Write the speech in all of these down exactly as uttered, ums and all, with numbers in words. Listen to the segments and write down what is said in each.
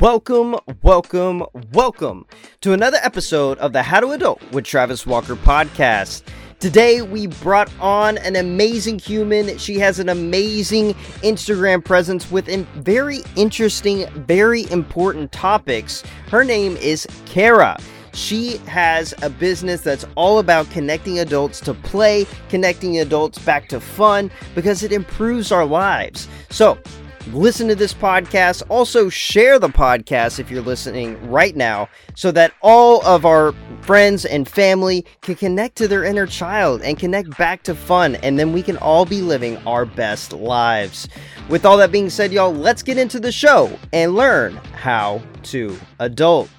Welcome, welcome, welcome to another episode of the How to Adult with Travis Walker podcast. Today, we brought on an amazing human. She has an amazing Instagram presence with very interesting, very important topics. Her name is Kara. She has a business that's all about connecting adults to play, connecting adults back to fun, because it improves our lives. So, listen to this podcast. Also, share the podcast if you're listening right now so that all of our friends and family can connect to their inner child and connect back to fun, and then we can all be living our best lives. With all that being said, y'all, let's get into the show and learn how to adult.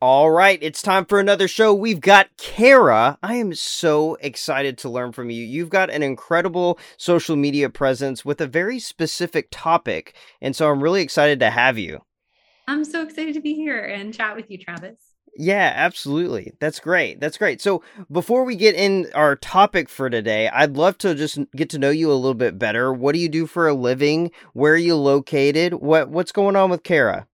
All right, it's time for another show. We've got Kara. I am so excited to learn from you. You've got an incredible social media presence with a very specific topic, and so I'm really excited to have you. I'm so excited to be here and chat with you, Travis. Yeah, absolutely. That's great. That's great. So before we get in our topic for today, I'd love to just get to know you a little bit better. What do you do for a living? Where are you located? What What's going on with Kara?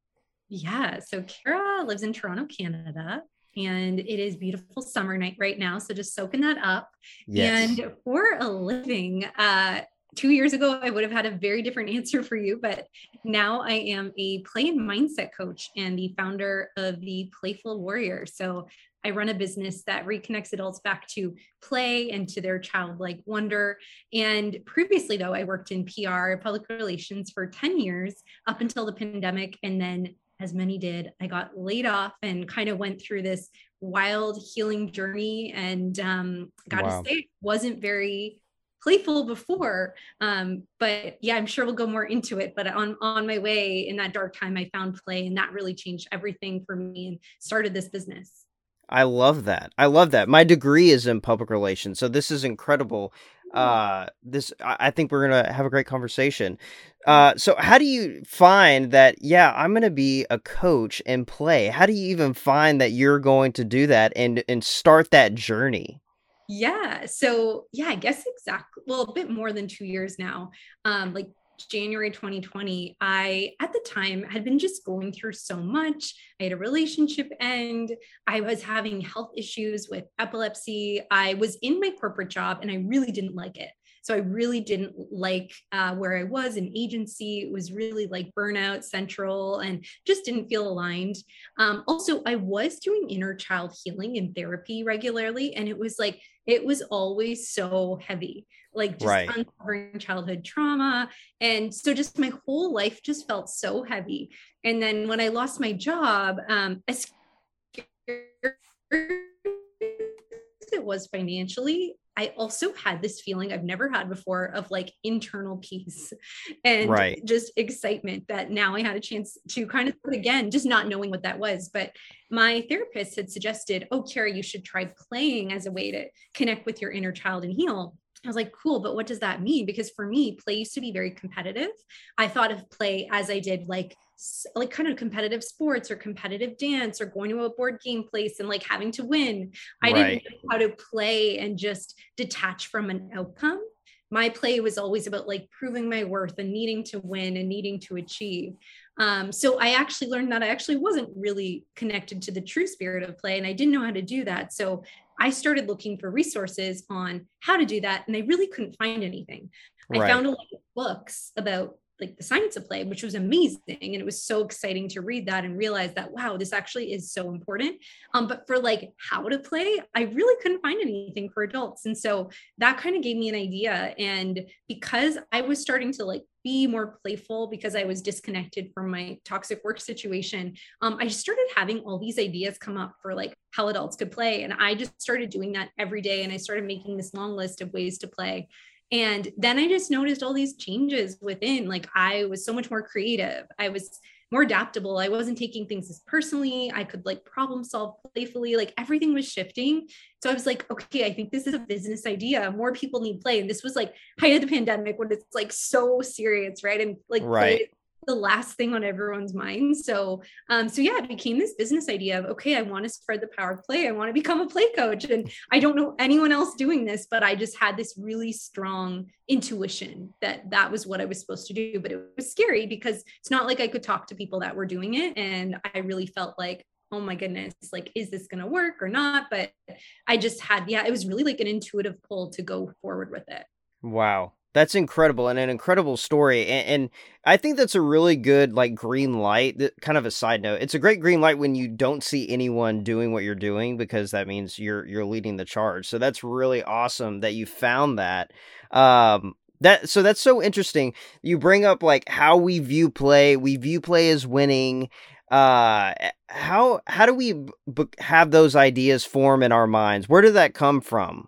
Yeah. So Kara lives in Toronto, Canada, and it is beautiful summer night right now. So just soaking that up. Yes. And for a living, uh, two years ago, I would have had a very different answer for you, but now I am a play and mindset coach and the founder of the Playful Warrior. So I run a business that reconnects adults back to play and to their childlike wonder. And previously, though, I worked in P R, public relations, for ten years up until the pandemic. And then, as many did, I got laid off and kind of went through this wild healing journey, and um, gotta wow. say, wasn't very playful before. Um, but yeah, I'm sure we'll go more into it. But on, on my way in that dark time, I found play, and that really changed everything for me and started this business. I love that. I love that. My degree is in public relations, so this is incredible. Uh, this, I think we're going to have a great conversation. Uh, so how do you find that, yeah, I'm going to be a coach and play? How do you even find that you're going to do that and, and start that journey? Yeah. So yeah, I guess exactly, well, a bit more than two years now. Um, like January twenty twenty, I, at the time, had been just going through so much. I had a relationship end. I was having health issues with epilepsy. I was in my corporate job and I really didn't like it. So I really didn't like uh, where I was in agency. It was really like burnout central and just didn't feel aligned. Um, also, I was doing inner child healing and therapy regularly. And it was like, it was always so heavy, like just right. uncovering childhood trauma. And so just my whole life just felt so heavy. And then when I lost my job, um, as scared as it was financially, I also had this feeling I've never had before of like internal peace and right. just excitement that now I had a chance to kind of, again, just not knowing what that was. But my therapist had suggested, oh, Kara, you should try playing as a way to connect with your inner child and heal. I was like, cool, but what does that mean? Because for me, play used to be very competitive. I thought of play as I did like like kind of competitive sports or competitive dance or going to a board game place and like having to win. I right. didn't know how to play and just detach from an outcome. My play was always about like proving my worth and needing to win and needing to achieve. Um, so I actually learned that I actually wasn't really connected to the true spirit of play, and I didn't know how to do that. So I started looking for resources on how to do that, and I really couldn't find anything. Right. I found a lot of books about like the science of play, which was amazing. And it was so exciting to read that and realize that, wow, this actually is so important. Um, but for like how to play, I really couldn't find anything for adults. And so that kind of gave me an idea. And because I was starting to like be more playful because I was disconnected from my toxic work situation, um, I just started having all these ideas come up for like how adults could play. And I just started doing that every day. And I started making this long list of ways to play. And then I just noticed all these changes within, like I was so much more creative. I was more adaptable. I wasn't taking things as personally. I could like problem solve playfully, like everything was shifting. So I was like, okay, I think this is a business idea. More people need play. And this was like height of the pandemic when it's like so serious, right? And like right. the last thing on everyone's mind. So, um, so yeah, it became this business idea of, okay, I want to spread the power of play. I want to become a play coach. And I don't know anyone else doing this, but I just had this really strong intuition that that was what I was supposed to do. But it was scary because it's not like I could talk to people that were doing it. And I really felt like, oh my goodness, like, is this going to work or not? But I just had, yeah, it was really like an intuitive pull to go forward with it. Wow. That's incredible and an incredible story. And, and I think that's a really good, like, green light, kind of a side note. It's a great green light when you don't see anyone doing what you're doing, because that means you're, you're leading the charge. So that's really awesome that you found that. Um, That so that's so interesting. You bring up like how we view play. We view play as winning. Uh, how how do we b- have those ideas form in our minds? Where did that come from?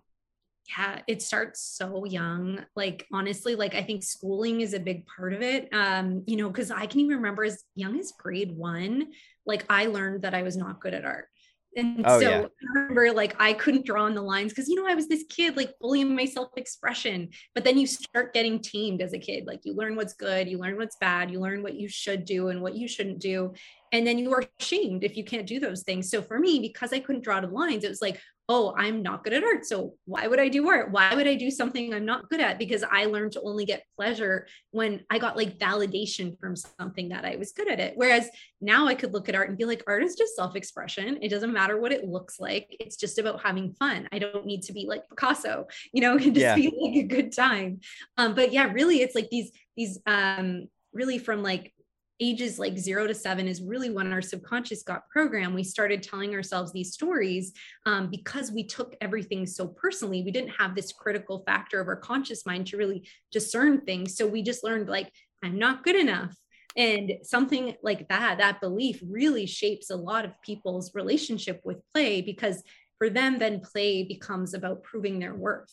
Yeah, it starts so young. Like, honestly, like, I think schooling is a big part of it. Um, you know, because I can even remember as young as grade one, like, I learned that I was not good at art. And oh, so yeah. I remember, like, I couldn't draw on the lines because, you know, I was this kid, like, bullying my self-expression. But then you start getting tamed as a kid. Like, you learn what's good, you learn what's bad, you learn what you should do and what you shouldn't do. And then you are shamed if you can't do those things. So for me, because I couldn't draw the lines, it was like, oh, I'm not good at art. So why would I do art? Why would I do something I'm not good at? Because I learned to only get pleasure when I got, like, validation from something that I was good at it. Whereas now I could look at art and be like, art is just self-expression. It doesn't matter what it looks like. It's just about having fun. I don't need to be like Picasso, you know, it can just yeah. be like a good time. Um, but yeah, really, it's like these, these um, really from like ages like zero to seven is really when our subconscious got programmed. We started telling ourselves these stories um, because we took everything so personally. We didn't have this critical factor of our conscious mind to really discern things. So we just learned, like, I'm not good enough. And something like that, that belief really shapes a lot of people's relationship with play, because for them, then play becomes about proving their worth.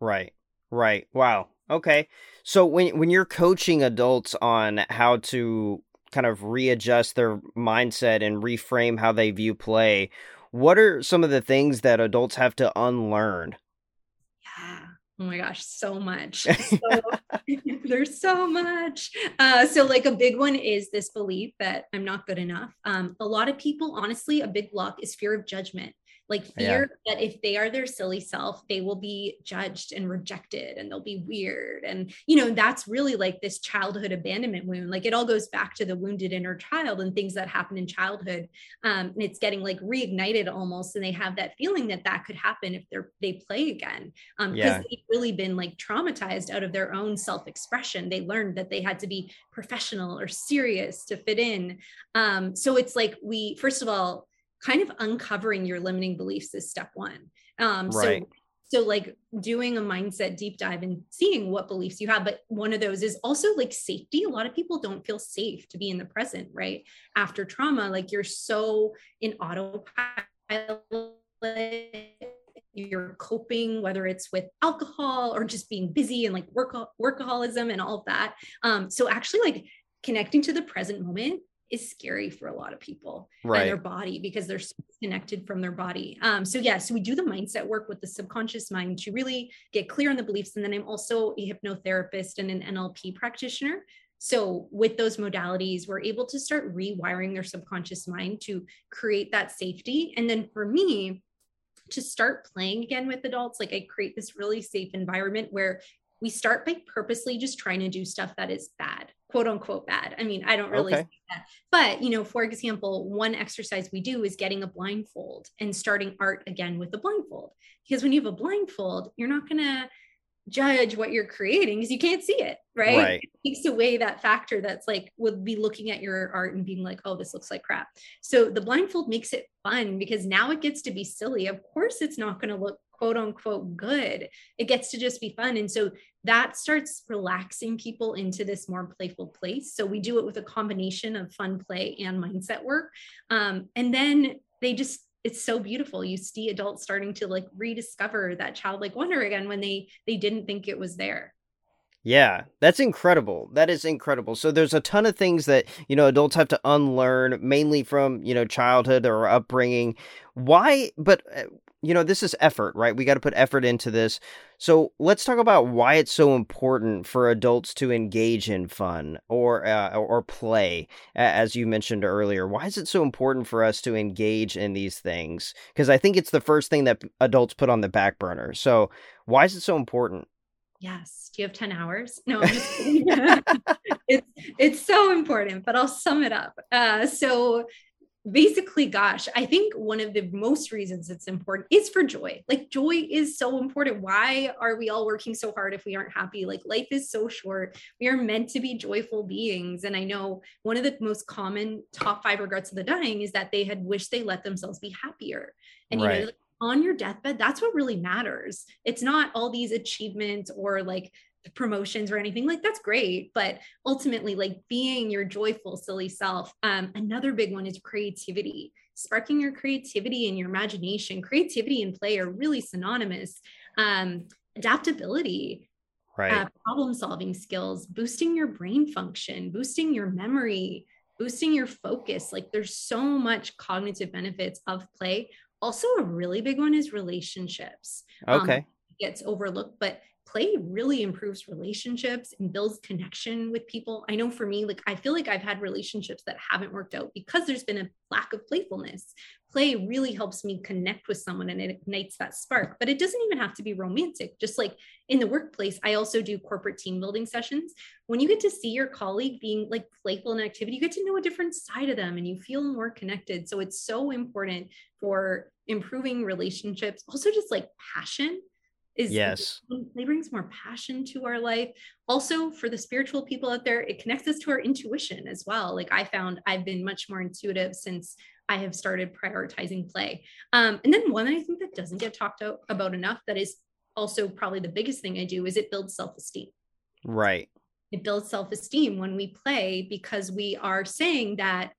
Right. Right. Wow. Okay. So when when you're coaching adults on how to kind of readjust their mindset and reframe how they view play, what are some of the things that adults have to unlearn? Yeah. Oh my gosh, so much. So, there's so much. Uh, so like a big one is this belief that I'm not good enough. Um, a lot of people, honestly, a big block is fear of judgment. Like fear yeah. that if they are their silly self, they will be judged and rejected and they'll be weird. And, you know, that's really like this childhood abandonment wound. Like it all goes back to the wounded inner child and things that happen in childhood. Um, and it's getting like reignited almost. And they have that feeling that that could happen if they're, they play again. Um, because yeah. they've really been like traumatized out of their own self-expression. They learned that they had to be professional or serious to fit in. Um, so it's like, we, first of all, kind of uncovering your limiting beliefs is step one. Um, right. So, so like doing a mindset deep dive and seeing what beliefs you have. But one of those is also like safety. A lot of people don't feel safe to be in the present, right? After trauma, like you're so in autopilot, you're coping, whether it's with alcohol or just being busy and like work, workaholism and all of that. Um, so actually like connecting to the present moment is scary for a lot of people right. and their body, because they're so connected from their body. Um, so yeah, so we do the mindset work with the subconscious mind to really get clear on the beliefs. And then I'm also a hypnotherapist and an N L P practitioner. So with those modalities, we're able to start rewiring their subconscious mind to create that safety. And then for me, to start playing again with adults, like I create this really safe environment where we start by purposely just trying to do stuff that is bad, quote unquote bad. I mean, I don't really okay. say that, but you know, for example, one exercise we do is getting a blindfold and starting art again with a blindfold, because when you have a blindfold, you're not going to judge what you're creating because you can't see it, right? right? It takes away that factor that's like, would be looking at your art and being like, oh, this looks like crap. So the blindfold makes it fun because now it gets to be silly. Of course, it's not going to look quote unquote good. It gets to just be fun. And so that starts relaxing people into this more playful place. So we do it with a combination of fun play and mindset work. Um, and then they just, it's so beautiful. You see adults starting to like rediscover that childlike wonder again, when they, they didn't think it was there. Yeah, that's incredible. That is incredible. So there's a ton of things that, you know, adults have to unlearn, mainly from, you know, childhood or upbringing. Why, but you know, this is effort, right? We got to put effort into this. So let's talk about why it's so important for adults to engage in fun or uh, or play, as you mentioned earlier. Why is it so important for us to engage in these things? Because I think it's the first thing that adults put on the back burner. So why is it so important? Yes. Do you have ten hours? No, I'm just kidding. it's, it's so important, but I'll sum it up. Uh, so basically, gosh, I think one of the most reasons it's important is for joy. Like, joy is so important. Why are we all working so hard if we aren't happy? Like, life is so short. We are meant to be joyful beings. And I know one of the most common top five regrets of the dying is that they had wished they let themselves be happier. And right. you know, on your deathbed, that's what really matters. It's not all these achievements or like promotions or anything. Like, that's great, but ultimately, like, being your joyful, silly self. Um, another big one is creativity, sparking your creativity and your imagination. Creativity and play are really synonymous. Um, adaptability, right? Uh, problem solving skills, boosting your brain function, boosting your memory, boosting your focus. Like, there's so much cognitive benefits of play. Also, a really big one is relationships. Okay. Um, gets overlooked, but play really improves relationships and builds connection with people. I know for me, like, I feel like I've had relationships that haven't worked out because there's been a lack of playfulness. Play really helps me connect with someone and it ignites that spark, but it doesn't even have to be romantic. Just like in the workplace, I also do corporate team building sessions. When you get to see your colleague being like playful in activity, you get to know a different side of them and you feel more connected. So it's so important for improving relationships. Also just like passion. Is yes, play brings more passion to our life. Also, for the spiritual people out there, it connects us to our intuition as well. Like, I found I've been much more intuitive since I have started prioritizing play. Um, and then one that I think that doesn't get talked about enough, that is also probably the biggest thing I do, is it builds self-esteem. Right. It builds self-esteem when we play, because we are saying that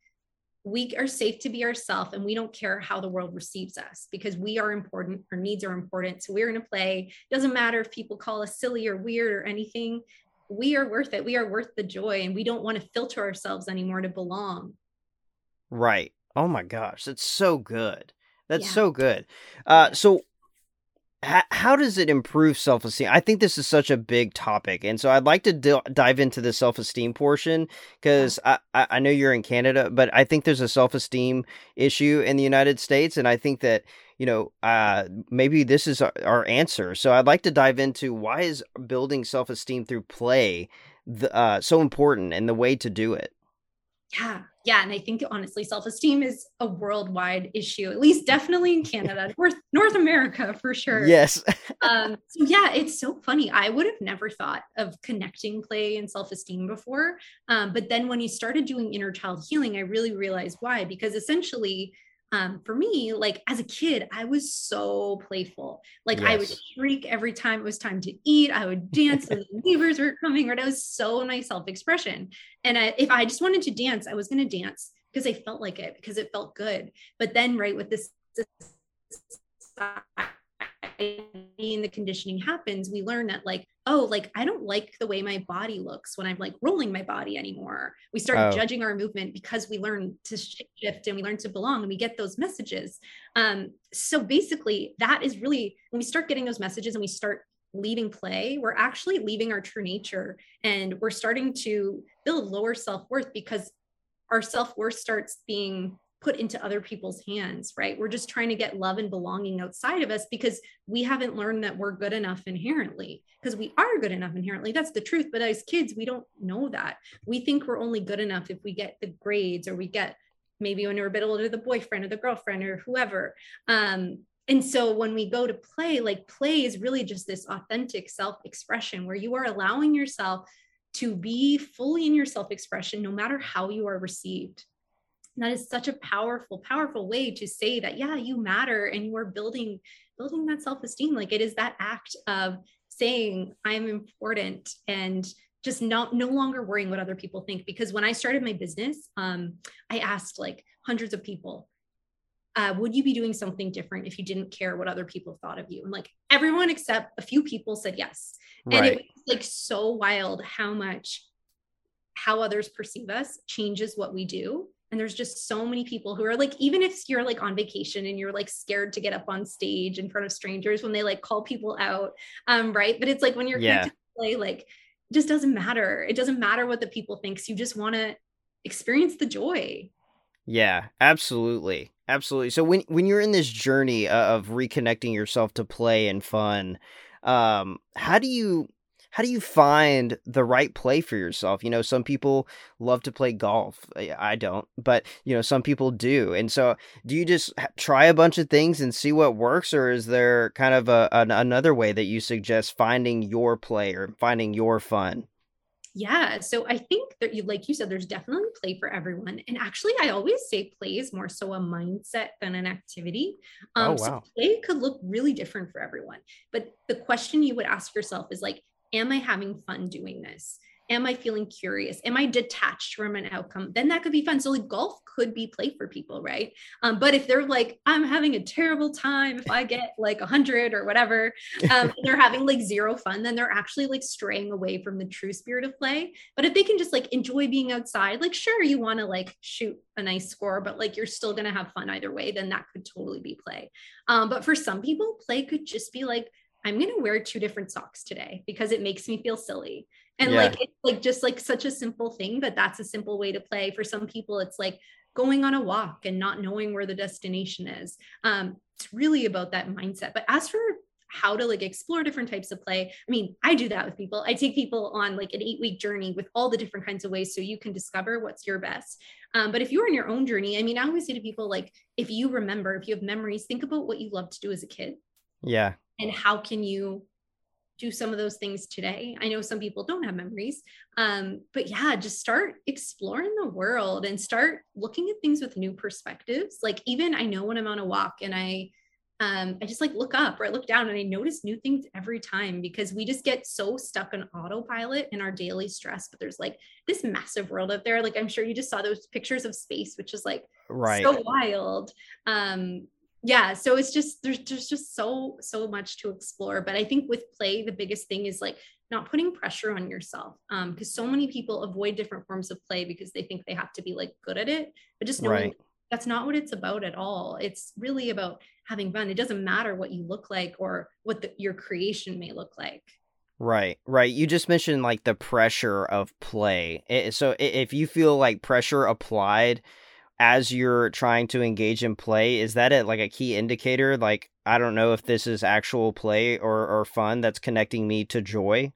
we are safe to be ourselves and we don't care how the world receives us, because we are important. Our needs are important. So we're going to play. It doesn't matter if people call us silly or weird or anything. We are worth it. We are worth the joy. And we don't want to filter ourselves anymore to belong. Right. Oh my gosh. That's so good. That's yeah. so good. Uh, so how does it improve self-esteem? I think this is such a big topic. And so I'd like to d- dive into the self-esteem portion, because I, I know you're in Canada, but I think there's a self-esteem issue in the United States. And I think that, you know, uh, maybe this is our, our answer. So I'd like to dive into why is building self-esteem through play the, uh, so important, and the way to do it. Yeah. Yeah. And I think honestly, self-esteem is a worldwide issue, at least definitely in Canada, North, North America for sure. Yes. um, so yeah, it's so funny. I would have never thought of connecting play and self-esteem before. Um, but then when you started doing inner child healing, I really realized why, because essentially um, for me, like as a kid, I was so playful. Like yes. I would shriek every time it was time to eat. I would dance when the neighbors were coming, or that was so my self-expression. And I, if I just wanted to dance, I was going to dance because I felt like it, because it felt good. But then right with this, this and the conditioning happens, we learn that like, oh, like I don't like the way my body looks when I'm like rolling my body anymore. We start oh. judging our movement, because we learn to shift and we learn to belong and we get those messages. Um, so basically that is really, when we start getting those messages and we start leaving play, we're actually leaving our true nature, and we're starting to build lower self-worth, because our self-worth starts being put into other people's hands, right? We're just trying to get love and belonging outside of us, because we haven't learned that we're good enough inherently, because we are good enough inherently. That's the truth. But as kids, we don't know that. We think we're only good enough if we get the grades, or we get, maybe when we're a bit older, the boyfriend or the girlfriend or whoever. Um, and so when we go to play, like play is really just this authentic self-expression where you are allowing yourself to be fully in your self-expression, no matter how you are received. And that is such a powerful, powerful way to say that, yeah, you matter, and you are building, building that self-esteem. Like it is that act of saying I'm important, and just not, no longer worrying what other people think. Because when I started my business, um, I asked like hundreds of people, uh, would you be doing something different if you didn't care what other people thought of you? And like everyone except a few people said yes. Right. And it was like so wild how much, how others perceive us changes what we do. And there's just so many people who are like, even if you're like on vacation and you're like scared to get up on stage in front of strangers when they like call people out. Um, right. But it's like when you're yeah. play, like, it just doesn't matter. It doesn't matter what the people thinks. You just want to experience the joy. Yeah, absolutely. Absolutely. So when, when you're in this journey of reconnecting yourself to play and fun, um, how do you, how do you find the right play for yourself? You know, some people love to play golf. I don't, but you know, some people do. And so do you just try a bunch of things and see what works? Or is there kind of a, an, another way that you suggest finding your play or finding your fun? Yeah. So I think that you, like you said, there's definitely play for everyone. And actually I always say play is more so a mindset than an activity. Um, oh, wow. So play could look really different for everyone, but the question you would ask yourself is like, am I having fun doing this? Am I feeling curious? Am I detached from an outcome? Then that could be fun. So like golf could be play for people, right? Um, but if they're like, I'm having a terrible time, if I get like a hundred or whatever, um, they're having like zero fun, then they're actually like straying away from the true spirit of play. But if they can just like enjoy being outside, like, sure, you want to like shoot a nice score, but like, you're still going to have fun either way, then that could totally be play. Um, but for some people, play could just be like, I'm going to wear two different socks today because it makes me feel silly. And yeah. like, it's like, just like such a simple thing, but that's a simple way to play. For some people, it's like going on a walk and not knowing where the destination is. Um, it's really about that mindset. But as for how to like explore different types of play, I mean, I do that with people. I take people on like an eight week journey with all the different kinds of ways so you can discover what's your best. Um, but if you're in your own journey, I mean, I always say to people, like, if you remember, if you have memories, think about what you loved to do as a kid. Yeah. And how can you do some of those things today? I know some people don't have memories, um, but yeah, just start exploring the world and start looking at things with new perspectives. Like even I know when I'm on a walk and I, um, I just like look up or I look down and I notice new things every time because we just get so stuck on autopilot in our daily stress, but there's like this massive world out there. Like, I'm sure you just saw those pictures of space, which is like right. so wild. Um, Yeah. So it's just, there's, there's just so, so much to explore. But I think with play, the biggest thing is like not putting pressure on yourself. Um, cause so many people avoid different forms of play because they think they have to be like good at it, but just knowing right. that's not what it's about at all. It's really about having fun. It doesn't matter what you look like or what the, your creation may look like. Right, right. You just mentioned like the pressure of play. It, so if you feel like pressure applied as you're trying to engage in play, is that it like a key indicator? Like, I don't know if this is actual play or, or fun that's connecting me to joy.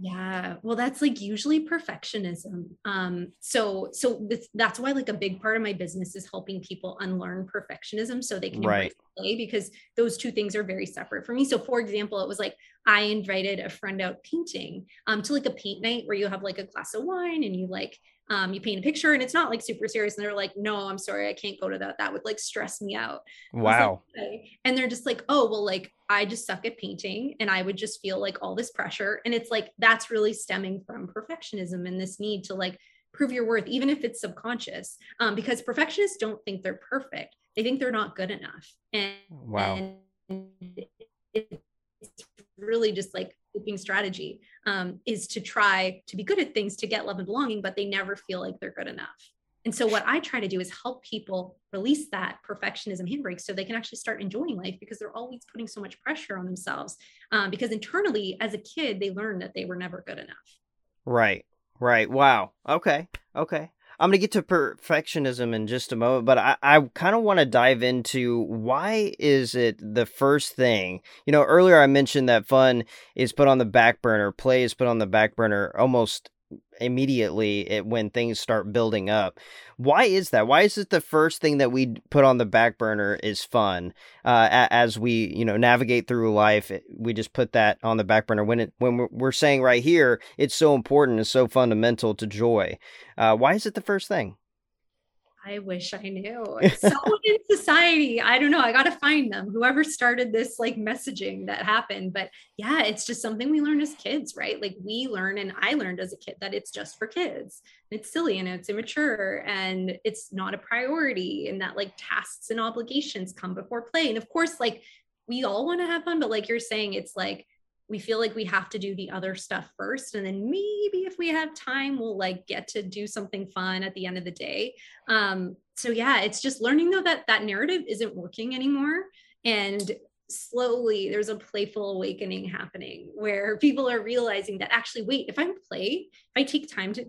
Yeah. Well, that's like usually perfectionism. Um, so, so this, that's why like a big part of my business is helping people unlearn perfectionism so they can right. play, because those two things are very separate for me. So for example, it was like, I invited a friend out painting, um, to like a paint night where you have like a glass of wine and you like, Um, you paint a picture and it's not like super serious. And they're like, no, I'm sorry, I can't go to that. That would like stress me out. Wow. Like, okay. And they're just like, oh, well, like I just suck at painting and I would just feel like all this pressure. And it's like, that's really stemming from perfectionism and this need to like prove your worth, even if it's subconscious, um, because perfectionists don't think they're perfect. They think they're not good enough. And, wow. and it's really just like strategy um, is to try to be good at things to get love and belonging, but they never feel like they're good enough. And so what I try to do is help people release that perfectionism handbrake so they can actually start enjoying life, because they're always putting so much pressure on themselves um, because internally as a kid, they learned that they were never good enough. Right. Right. Wow. Okay. Okay. I'm going to get to perfectionism in just a moment, but I, I kind of want to dive into why is it the first thing, you know, earlier I mentioned that fun is put on the back burner, play is put on the back burner almost immediately it, when things start building up. Why is that? Why is it the first thing that we put on the back burner is fun? Uh, as we, you know, navigate through life, it, we just put that on the back burner when it, when we're saying right here, it's so important and so fundamental to joy. Uh, why is it the first thing? I wish I knew. Someone in society, I don't know. I got to find them. Whoever started this like messaging that happened, but yeah, it's just something we learn as kids, right? Like we learn, and I learned as a kid that it's just for kids. It's silly and it's immature and it's not a priority, and that like tasks and obligations come before play. And of course, like we all want to have fun, but like you're saying, it's like we feel like we have to do the other stuff first. And then maybe if we have time, we'll like get to do something fun at the end of the day. Um, so yeah, it's just learning though that that narrative isn't working anymore. And slowly there's a playful awakening happening where people are realizing that actually, wait, if I play, if I take time to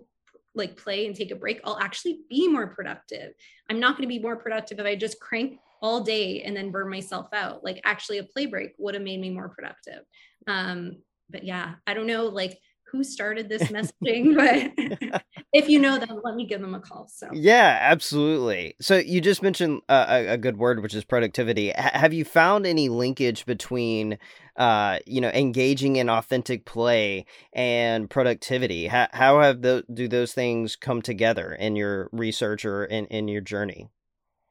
like play and take a break, I'll actually be more productive. I'm not going to be more productive if I just crank all day and then burn myself out. Like actually a play break would have made me more productive. Um, but yeah, I don't know like who started this messaging, but if you know them, let me give them a call. So yeah, absolutely. So you just mentioned uh, a, a good word, which is productivity. H- have you found any linkage between, uh, you know, engaging in authentic play and productivity? How, how have the, do those things come together in your research or in, in your journey?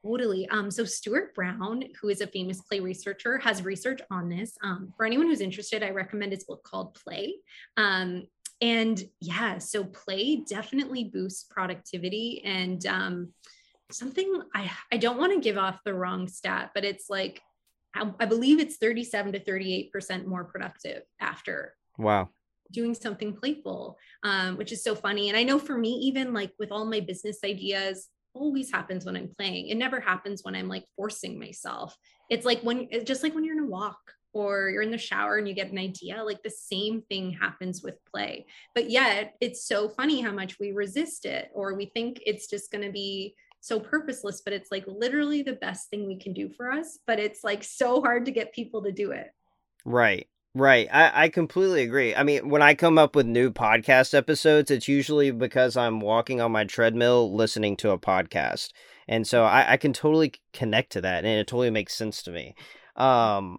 Totally. Um, so Stuart Brown, who is a famous play researcher, has research on this. Um, for anyone who's interested, I recommend his book called Play. Um, and yeah, so play definitely boosts productivity. And um, something I, I don't want to give off the wrong stat, but it's like, I, I believe it's thirty-seven to thirty-eight percent more productive after. Wow. Doing something playful, um, which is so funny. And I know for me, even like with all my business ideas, always happens when I'm playing. It never happens when I'm like forcing myself. It's like when, it's just like when you're in a walk or you're in the shower and you get an idea, like the same thing happens with play. But yet it's so funny how much we resist it, or we think it's just going to be so purposeless, but it's like literally the best thing we can do for us. But it's like so hard to get people to do it. Right. Right. I, I completely agree. I mean, when I come up with new podcast episodes, it's usually because I'm walking on my treadmill listening to a podcast. And so I, I can totally connect to that. And it totally makes sense to me. Um,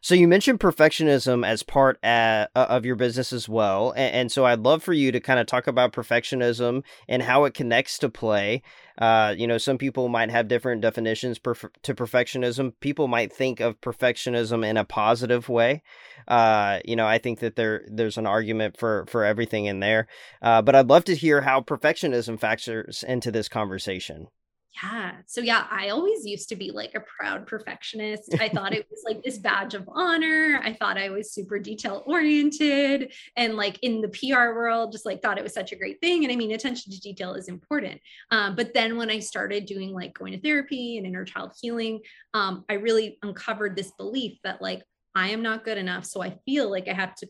so you mentioned perfectionism as part uh, of your business as well. And, and so I'd love for you to kind of talk about perfectionism and how it connects to play. Uh, you know, some people might have different definitions perf- to perfectionism. People might think of perfectionism in a positive way. Uh, you know, I think that there there's an argument for, for everything in there. Uh, but I'd love to hear how perfectionism factors into this conversation. Yeah. So yeah, I always used to be like a proud perfectionist. I thought it was like this badge of honor. I thought I was super detail oriented and like in the P R world, just like thought it was such a great thing. And I mean, attention to detail is important. Um, but then when I started doing like going to therapy and inner child healing, um, I really uncovered this belief that like, I am not good enough. So I feel like I have to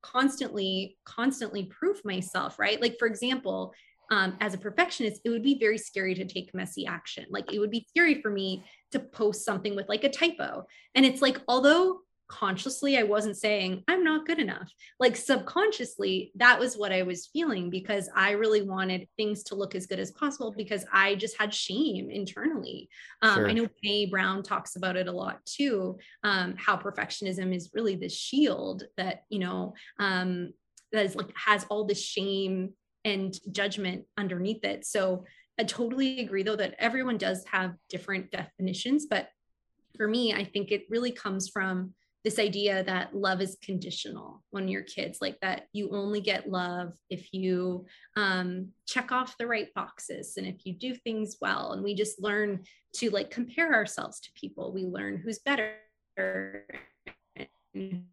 constantly, constantly prove myself, right? Like for example, Um, as a perfectionist, it would be very scary to take messy action. Like it would be scary for me to post something with like a typo. And it's like, although consciously I wasn't saying I'm not good enough, like subconsciously, that was what I was feeling because I really wanted things to look as good as possible because I just had shame internally. Um, sure. I know Brené Brown talks about it a lot too, um, how perfectionism is really this shield that, you know, um, that is like, has all this shame and judgment underneath it. So I totally agree though, that everyone does have different definitions, but for me, I think it really comes from this idea that love is conditional when you're kids, like that you only get love if you um, check off the right boxes and if you do things well. And we just learn to like compare ourselves to people. We learn who's better and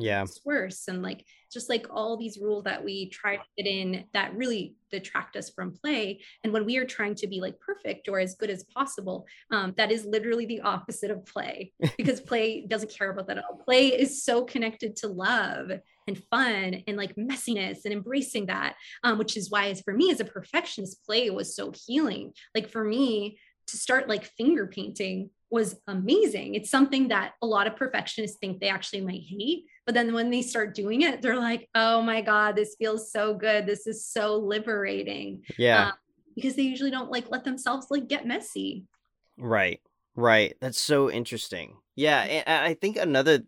yeah, it's worse. And like, just like all these rules that we try to fit in that really detract us from play. And when we are trying to be like perfect or as good as possible, um, that is literally the opposite of play because play doesn't care about that at all. Play is so connected to love and fun and like messiness and embracing that, um, which is why as for me as a perfectionist, play was so healing. Like for me to start like finger painting was amazing. It's something that a lot of perfectionists think they actually might hate, but then when they start doing it, they're like, oh my God, this feels so good. This is so liberating. Yeah. Um, because they usually don't like let themselves like get messy. Right. Right. That's so interesting. Yeah. And I think another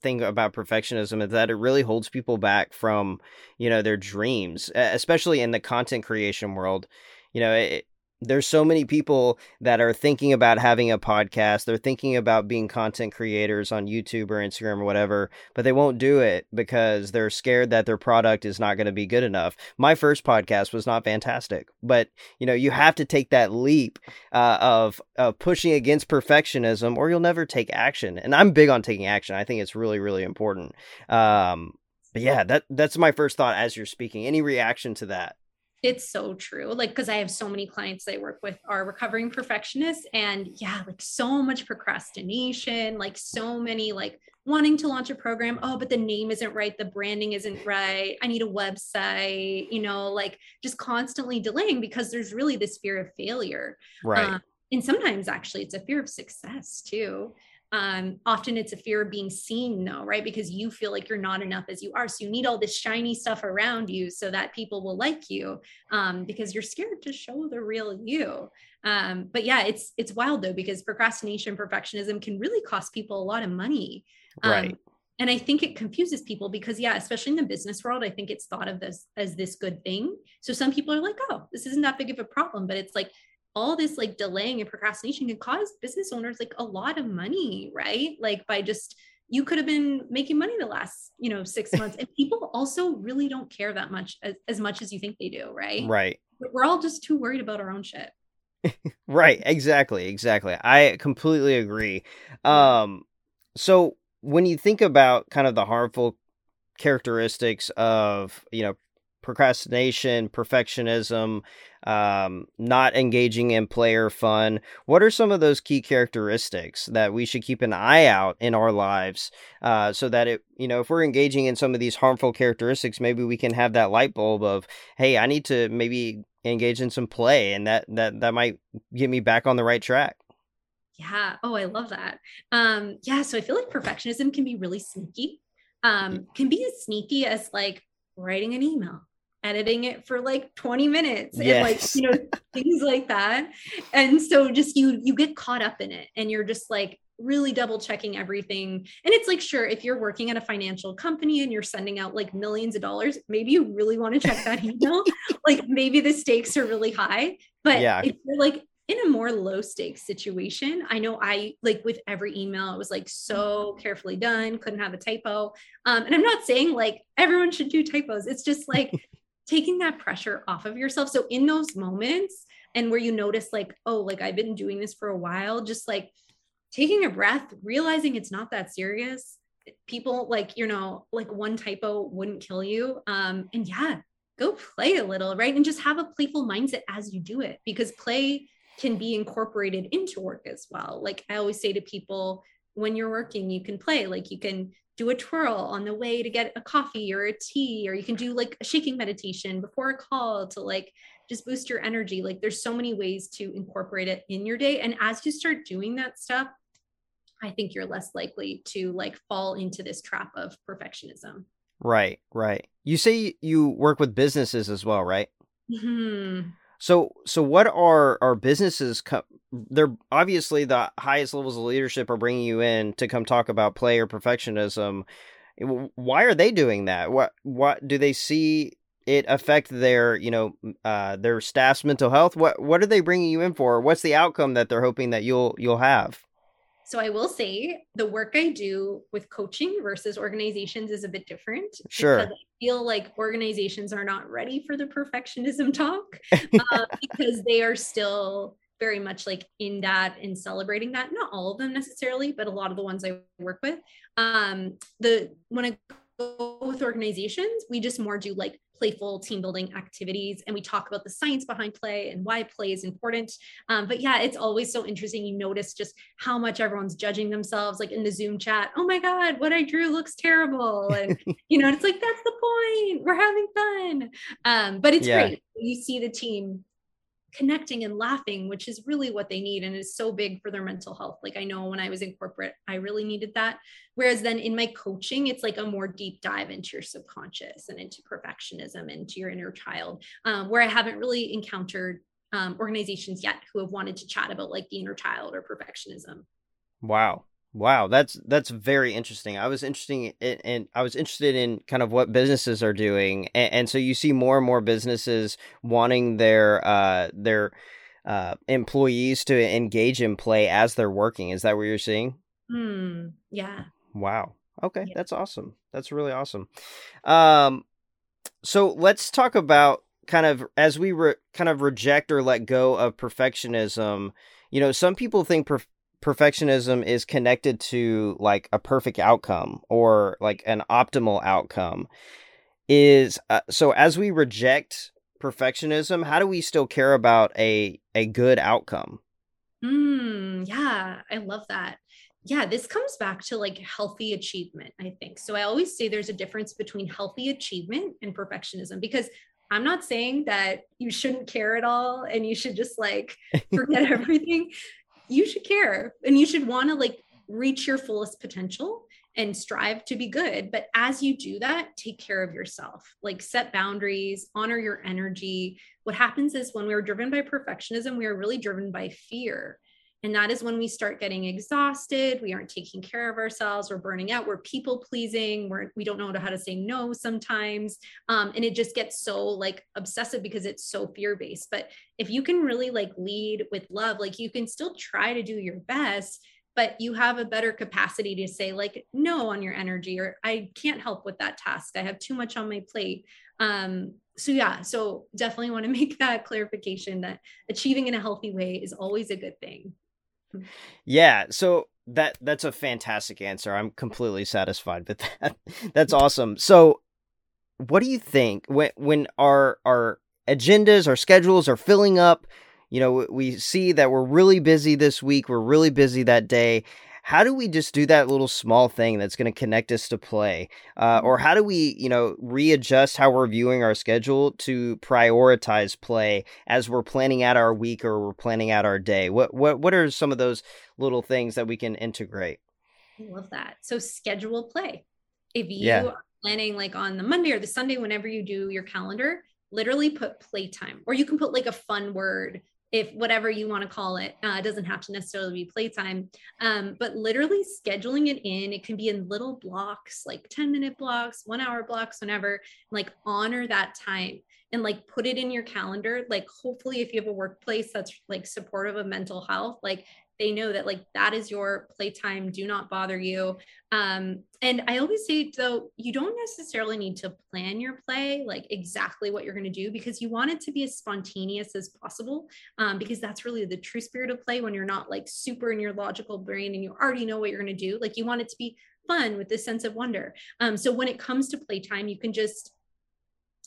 thing about perfectionism is that it really holds people back from, you know, their dreams, especially in the content creation world. You know, it, There's so many people that are thinking about having a podcast. They're thinking about being content creators on YouTube or Instagram or whatever, but they won't do it because they're scared that their product is not going to be good enough. My first podcast was not fantastic, but you know, you have to take that leap uh, of, of pushing against perfectionism or you'll never take action. And I'm big on taking action. I think it's really, really important. Um, but yeah, that that's my first thought as you're speaking. Any reaction to that? It's so true. Like, cause I have so many clients that I work with are recovering perfectionists, and yeah, like so much procrastination, like so many, like wanting to launch a program. Oh, but the name isn't right. The branding isn't right. I need a website, you know, like just constantly delaying because there's really this fear of failure. Right. Um, and sometimes actually it's a fear of success too. Um, often it's a fear of being seen though, right? Because you feel like you're not enough as you are. So you need all this shiny stuff around you so that people will like you, um, because you're scared to show the real you. Um, but yeah, it's, it's wild though, because procrastination, perfectionism can really cost people a lot of money. Um, right. And I think it confuses people because yeah, especially in the business world, I think it's thought of this as this good thing. So some people are like, oh, this isn't that big of a problem, but it's like, all this like delaying and procrastination can cause business owners like a lot of money, right? Like by just, you could have been making money the last, you know, six months. And people also really don't care that much as, as much as you think they do, right? Right. But we're all just too worried about our own shit. Right. Exactly. Exactly. I completely agree. Um, so when you think about kind of the harmful characteristics of, you know, procrastination, perfectionism, um, not engaging in play or fun. What are some of those key characteristics that we should keep an eye out in our lives uh, so that it, you know, if we're engaging in some of these harmful characteristics, maybe we can have that light bulb of, hey, I need to maybe engage in some play, and that that that might get me back on the right track. Yeah. Oh, I love that. Um, yeah. So I feel like perfectionism can be really sneaky. Um, can be as sneaky as like writing an email, editing it for like twenty minutes, yes. And like, you know, things like that. And so just you, you get caught up in it and you're just like really double checking everything. And it's like, sure, if you're working at a financial company and you're sending out like millions of dollars, maybe you really want to check that email. Like maybe the stakes are really high, but yeah. If you're like in a more low stakes situation, I know I like with every email, it was like so carefully done, couldn't have a typo. Um, and I'm not saying like everyone should do typos. It's just like, taking that pressure off of yourself. So in those moments and where you notice like, oh, like I've been doing this for a while, just like taking a breath, realizing it's not that serious. People like, you know, like one typo wouldn't kill you. Um, and yeah, go play a little, right? And just have a playful mindset as you do it, because play can be incorporated into work as well. Like I always say to people, when you're working, you can play, like you can do a twirl on the way to get a coffee or a tea, or you can do like a shaking meditation before a call to like just boost your energy. Like there's so many ways to incorporate it in your day. And as you start doing that stuff, I think you're less likely to like fall into this trap of perfectionism. Right, right. You say you work with businesses as well, right? Mm-hmm. So, so what are our businesses? Co- They're obviously the highest levels of leadership are bringing you in to come talk about play or perfectionism. Why are they doing that? What, what do they see it affect their, you know, uh, their staff's mental health? What, what are they bringing you in for? What's the outcome that they're hoping that you'll, you'll have? So I will say the work I do with coaching versus organizations is a bit different. Sure. Because I feel like organizations are not ready for the perfectionism talk uh, because they are still very much like in that and celebrating that. Not all of them necessarily, but a lot of the ones I work with. Um, the when I go with organizations, we just more do like playful team building activities. And we talk about the science behind play and why play is important. Um, but yeah, it's always so interesting. You notice just how much everyone's judging themselves, like in the Zoom chat, oh my God, what I drew looks terrible. And, you know, it's like, that's the point. We're having fun. Um, but it's yeah. great. You see the team connecting and laughing, which is really what they need. And it's so big for their mental health. Like I know when I was in corporate, I really needed that. Whereas then in my coaching, it's like a more deep dive into your subconscious and into perfectionism and to your inner child, um, where I haven't really encountered um, organizations yet who have wanted to chat about like the inner child or perfectionism. Wow. Wow. That's, that's very interesting. I was interesting in, and I was interested in kind of what businesses are doing. And, and so you see more and more businesses wanting their, uh, their, uh, employees to engage in play as they're working. Is that what you're seeing? Mm, yeah. Wow. Okay. Yeah. That's awesome. That's really awesome. Um, so let's talk about kind of as we re- kind of reject or let go of perfectionism. You know, some people think per- perfectionism is connected to like a perfect outcome or like an optimal outcome. Is uh, so as we reject perfectionism, how do we still care about a a good outcome? Mm, yeah, I love that. Yeah, this comes back to like healthy achievement, I think. So I always say there's a difference between healthy achievement and perfectionism, because I'm not saying that you shouldn't care at all and you should just like forget everything. You should care and you should want to like reach your fullest potential and strive to be good. But as you do that, take care of yourself, like set boundaries, honor your energy. What happens is when we're driven by perfectionism, we are really driven by fear. And that is when we start getting exhausted. We aren't taking care of ourselves. We're burning out. We're people pleasing. We're, we don't know how to say no sometimes. Um, and it just gets so like obsessive because it's so fear-based. But if you can really like lead with love, like you can still try to do your best, but you have a better capacity to say like, no on your energy, or I can't help with that task. I have too much on my plate. Um, So yeah, so definitely want to make that clarification that achieving in a healthy way is always a good thing. Yeah, so that that's a fantastic answer. I'm completely satisfied with that. That's awesome. So what do you think when when our our agendas, our schedules are filling up, you know, we see that we're really busy this week, we're really busy that day. How do we just do that little small thing that's going to connect us to play? Uh, or how do we, you know, readjust how we're viewing our schedule to prioritize play as we're planning out our week or we're planning out our day? What what what are some of those little things that we can integrate? I love that. So schedule play. If you yeah. are planning like on the Monday or the Sunday, whenever you do your calendar, literally put playtime, or you can put like a fun word, if whatever you want to call it. Uh, it doesn't have to necessarily be playtime, um, but literally scheduling it in. It can be in little blocks, like ten minute blocks, one hour blocks, whenever, like honor that time and like put it in your calendar. Like hopefully if you have a workplace that's like supportive of mental health, like they know that like that is your playtime, do not bother you. Um, and I always say though, you don't necessarily need to plan your play, like exactly what you're going to do, because you want it to be as spontaneous as possible. Um, because that's really the true spirit of play, when you're not like super in your logical brain and you already know what you're going to do. Like you want it to be fun with this sense of wonder. Um, so when it comes to playtime, you can just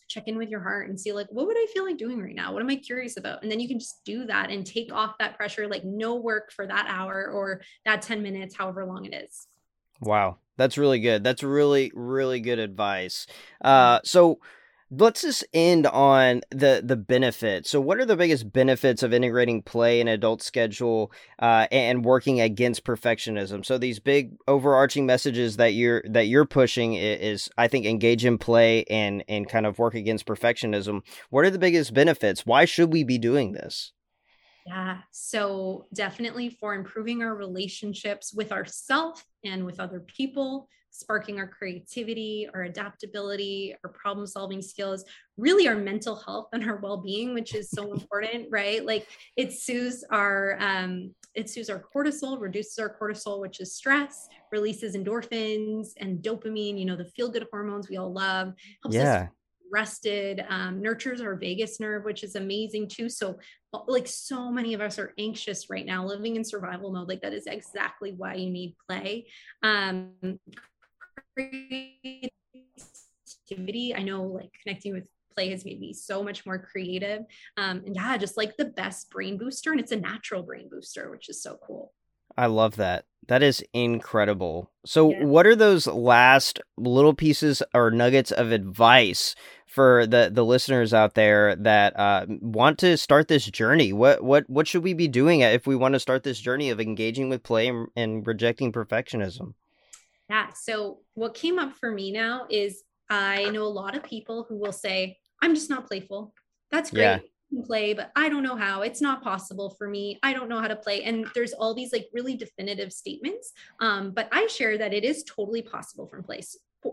check in with your heart and see like, what would I feel like doing right now? What am I curious about? And then you can just do that and take off that pressure, like no work for that hour or that ten minutes, however long it is. Wow. That's really good. That's really, really good advice. Uh, so let's just end on the, the benefits. So what are the biggest benefits of integrating play in adult schedule uh, and working against perfectionism? So these big overarching messages that you're, that you're pushing is, is I think, engage in play and, and kind of work against perfectionism. What are the biggest benefits? Why should we be doing this? Yeah. So definitely for improving our relationships with ourselves and with other people, sparking our creativity, our adaptability, our problem solving skills, really our mental health and our well-being, which is so important, right? Like it soothes our, um, it soothes our cortisol, reduces our cortisol, which is stress, releases endorphins and dopamine, you know, the feel-good hormones we all love, helps yeah. us rested, um, nurtures our vagus nerve, which is amazing too. So like so many of us are anxious right now, living in survival mode. Like that is exactly why you need play. Um, creativity, I know like connecting with play has made me so much more creative. Um, and yeah, just like the best brain booster, and it's a natural brain booster, which is so cool. I love that. That is incredible. So yeah. What are those last little pieces or nuggets of advice for the, the listeners out there that uh, want to start this journey? What what what should we be doing if we want to start this journey of engaging with play and, and rejecting perfectionism? Yeah. So what came up for me now is I know a lot of people who will say, I'm just not playful. That's great. Yeah. Play, but I don't know how. It's not possible for me. I don't know how to play. And there's all these like really definitive statements. Um, but I share that it is totally possible from play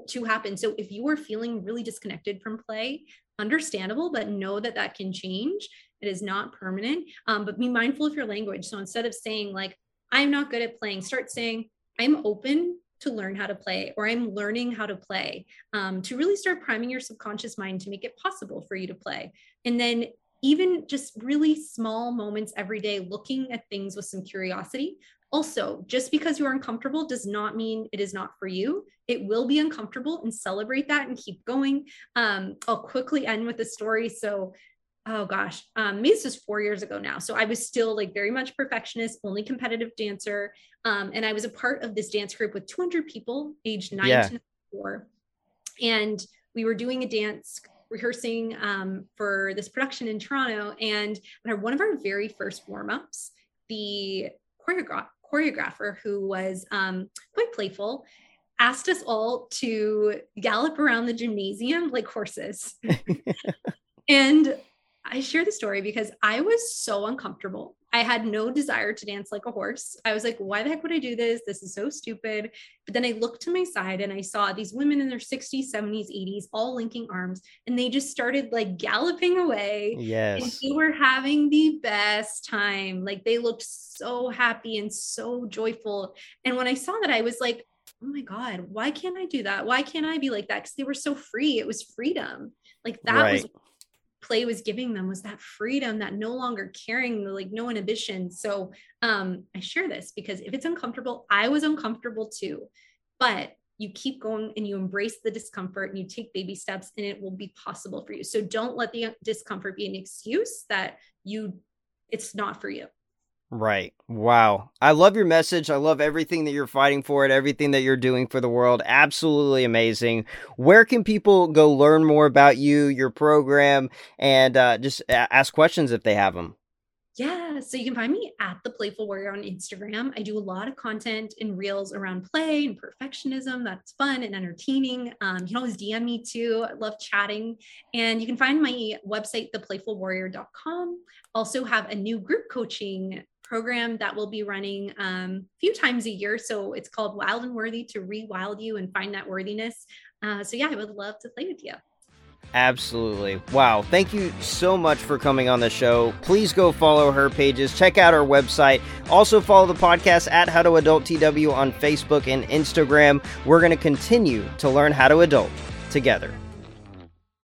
to happen. So if you are feeling really disconnected from play, understandable, but know that that can change. It is not permanent, um, but be mindful of your language. So instead of saying like, I'm not good at playing, start saying, I'm open to learn how to play, or I'm learning how to play, um, to really start priming your subconscious mind to make it possible for you to play. And then even just really small moments every day, looking at things with some curiosity. Also, just because you are uncomfortable does not mean it is not for you. It will be uncomfortable, and celebrate that and keep going. Um, I'll quickly end with a story. So, oh gosh, um, this was four years ago now. So I was still like very much perfectionist, only competitive dancer. Um, and I was a part of this dance group with two hundred people aged nine yeah. to four. And we were doing a dance rehearsing um, for this production in Toronto. And on one of our very first warm-ups, the choreograph choreographer who was um, quite playful asked us all to gallop around the gymnasium like horses. And I share the story because I was so uncomfortable. I had no desire to dance like a horse. I was like, why the heck would I do this? This is so stupid. But then I looked to my side and I saw these women in their sixties, seventies, eighties, all linking arms. And they just started like galloping away. Yes. And they were having the best time. Like they looked so happy and so joyful. And when I saw that, I was like, oh my God, why can't I do that? Why can't I be like that? Because they were so free. It was freedom. Like that right. was play was giving them, was that freedom, that no longer caring, like no inhibition. So um, I share this because if it's uncomfortable, I was uncomfortable too, but you keep going and you embrace the discomfort and you take baby steps and it will be possible for you. So don't let the discomfort be an excuse that you, it's not for you. Right. Wow. I love your message. I love everything that you're fighting for and everything that you're doing for the world. Absolutely amazing. Where can people go learn more about you, your program, and uh, just ask questions if they have them? Yeah. So you can find me at The Playful Warrior on Instagram. I do a lot of content and reels around play and perfectionism. That's fun and entertaining. Um, you can always D M me too. I love chatting. And you can find my website, the playful warrior dot com. Also have a new group coaching program that will be running um, a few times a year. So it's called Wild and Worthy, to rewild you and find that worthiness. Uh, so yeah, I would love to play with you. Absolutely. Wow. Thank you so much for coming on the show. Please go follow her pages. Check out our website. Also follow the podcast at How to Adult T W on Facebook and Instagram. We're going to continue to learn how to adult together.